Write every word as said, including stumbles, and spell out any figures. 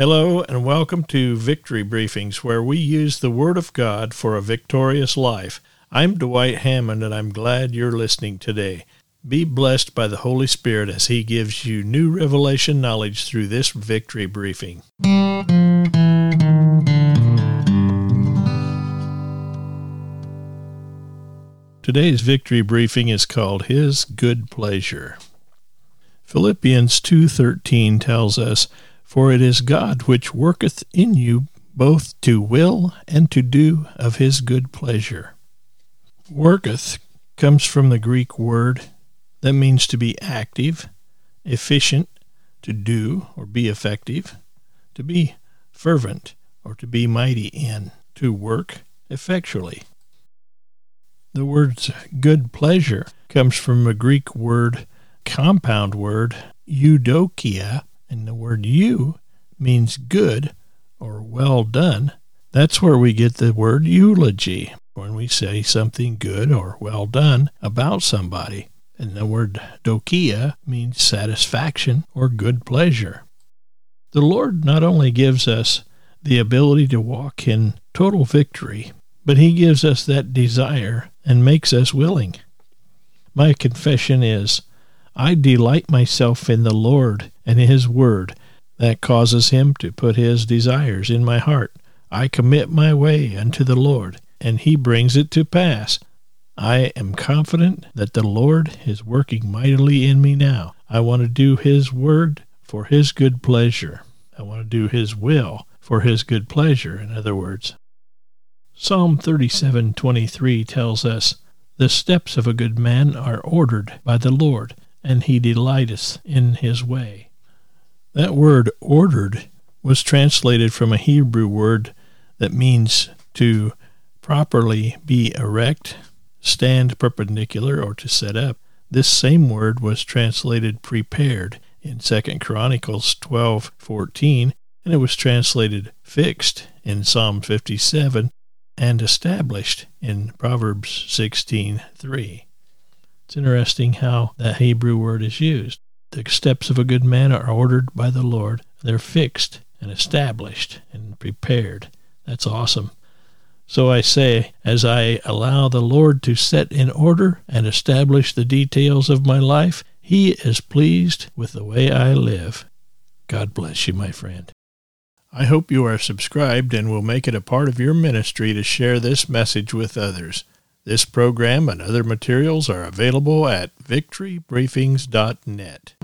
Hello and welcome to Victory Briefings, where we use the Word of God for a victorious life. I'm Dwight Hammond, and I'm glad you're listening today. Be blessed by the Holy Spirit as He gives you new revelation knowledge through this Victory Briefing. Today's Victory Briefing is called His Good Pleasure. Philippians two thirteen tells us, "For it is God which worketh in you both to will and to do of his good pleasure." Worketh comes from the Greek word that means to be active, efficient, to do or be effective, to be fervent or to be mighty in, to work effectually. The word good pleasure comes from a Greek word, compound word, eudokia, and the word "eu" means good or well done. That's where we get the word eulogy, when we say something good or well done about somebody. And the word dokeia means satisfaction or good pleasure. The Lord not only gives us the ability to walk in total victory, but He gives us that desire and makes us willing. My confession is, I delight myself in the Lord and His Word. That causes Him to put His desires in my heart. I commit my way unto the Lord, and He brings it to pass. I am confident that the Lord is working mightily in me now. I want to do His Word for His good pleasure. I want to do His will for His good pleasure, in other words. Psalm thirty-seven twenty-three tells us, "The steps of a good man are ordered by the Lord, and he delighteth in his way." That word "ordered" was translated from a Hebrew word that means to properly be erect, stand perpendicular, or to set up. This same word was translated prepared in Second Chronicles twelve fourteen, and it was translated fixed in Psalm fifty-seven and established in Proverbs sixteen three. It's interesting how that Hebrew word is used. The steps of a good man are ordered by the Lord. They're fixed and established and prepared. That's awesome. So I say, as I allow the Lord to set in order and establish the details of my life, He is pleased with the way I live. God bless you, my friend. I hope you are subscribed and will make it a part of your ministry to share this message with others. This program and other materials are available at victory briefings dot net.